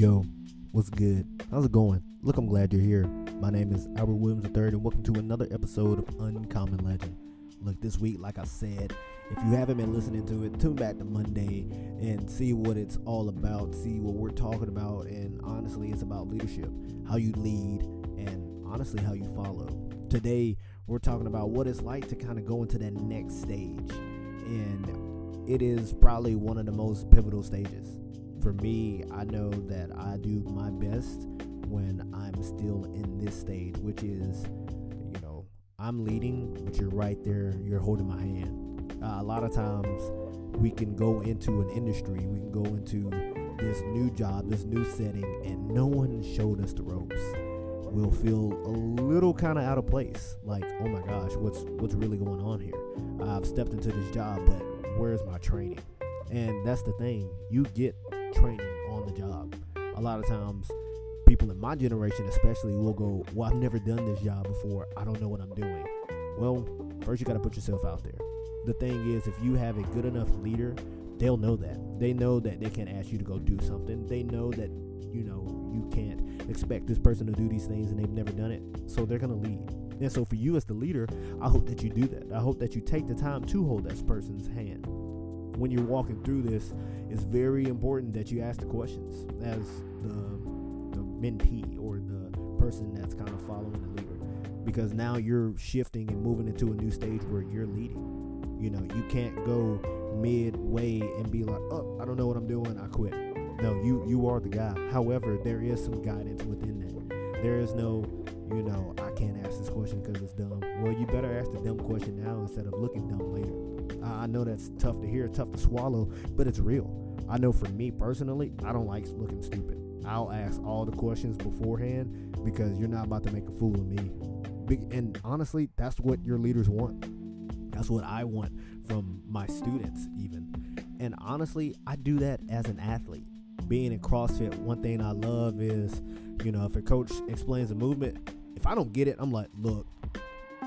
Yo, what's good? How's it going? Look, I'm glad you're here. My name is Albert Williams III, and welcome to another episode of Uncommon Legend. Look, this week, like I said, if you haven't been listening to it, tune back to Monday and see what it's all about, see what we're talking about, and honestly, it's about leadership, how you lead, and honestly, how you follow. Today, we're talking about what it's like to kind of go into that next stage, and it is probably one of the most pivotal stages. For me, I know that I do my best when I'm still in this stage, which is, you know, I'm leading, but you're right there, you're holding my hand. A lot of times we can go into an industry, we can go into this new job, this new setting, and no one showed us the ropes. We'll feel a little kind of out of place, like, oh my gosh, what's really going on here? I've stepped into this job, but where's my training? And that's the thing, you get training on the job. A lot of times people in my generation especially will go, well, I've never done this job before, I don't know what I'm doing. Well, first you got to put yourself out there. The thing is, if you have a good enough leader, they'll know that. They know that they can't ask you to go do something. They know that, you know, you can't expect this person to do these things and they've never done it, so they're going to lead. And so for you as the leader, I hope that you do that. I hope that you take the time to hold that person's hand. When you're walking through this, it's very important that you ask the questions as the mentee or the person that's kind of following the leader, because now you're shifting and moving into a new stage where you're leading. You know, you can't go midway and be like, oh, I don't know what I'm doing, I quit. No, you are the guy. However, there is some guidance within that. There is no, you know, I can't ask this question because it's dumb. Well, you better ask the dumb question now instead of looking dumb later. I know that's tough to hear, tough to swallow, but it's real. I know for me personally, I don't like looking stupid. I'll ask all the questions beforehand because you're not about to make a fool of me. And honestly, that's what your leaders want. That's what I want from my students even. And honestly, I do that as an athlete. Being in CrossFit, one thing I love is, you know, if a coach explains a movement, if I don't get it, I'm like, look,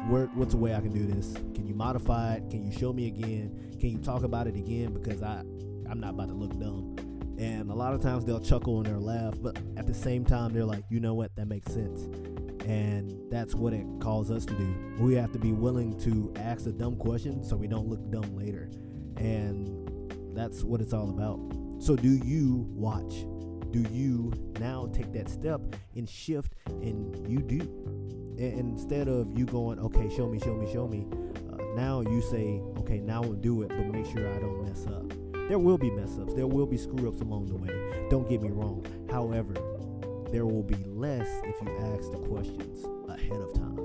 what's a way I can do this? Can you modify it? Can you show me again? Can you talk about it again? Because I'm not about to look dumb. And a lot of times they'll chuckle and they'll laugh, but at the same time, they're like, you know what? That makes sense. And that's what it calls us to do. We have to be willing to ask a dumb question so we don't look dumb later. And that's what it's all about. So do you watch? Do you now take that step and shift and you do? Instead of you going, okay, show me, now you say, okay, now I'll do it, but make sure I don't mess up. There will be mess ups. There will be screw ups along the way. Don't get me wrong. However, there will be less if you ask the questions ahead of time,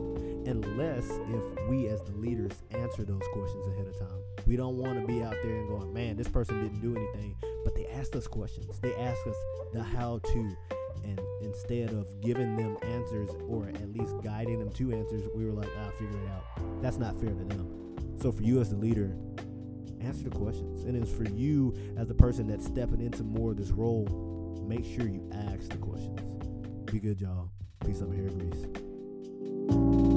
and less if we as the leaders answer those questions ahead of time. We don't want to be out there and going, man, this person didn't do anything, but they asked us questions. They asked us the how to. And instead of giving them answers or at least guiding them to answers, we were like, I'll figure it out. That's not fair to them. So for you as the leader, answer the questions. And it's for you as the person that's stepping into more of this role, make sure you ask the questions. Be good, y'all. Peace. I'm here, Greece.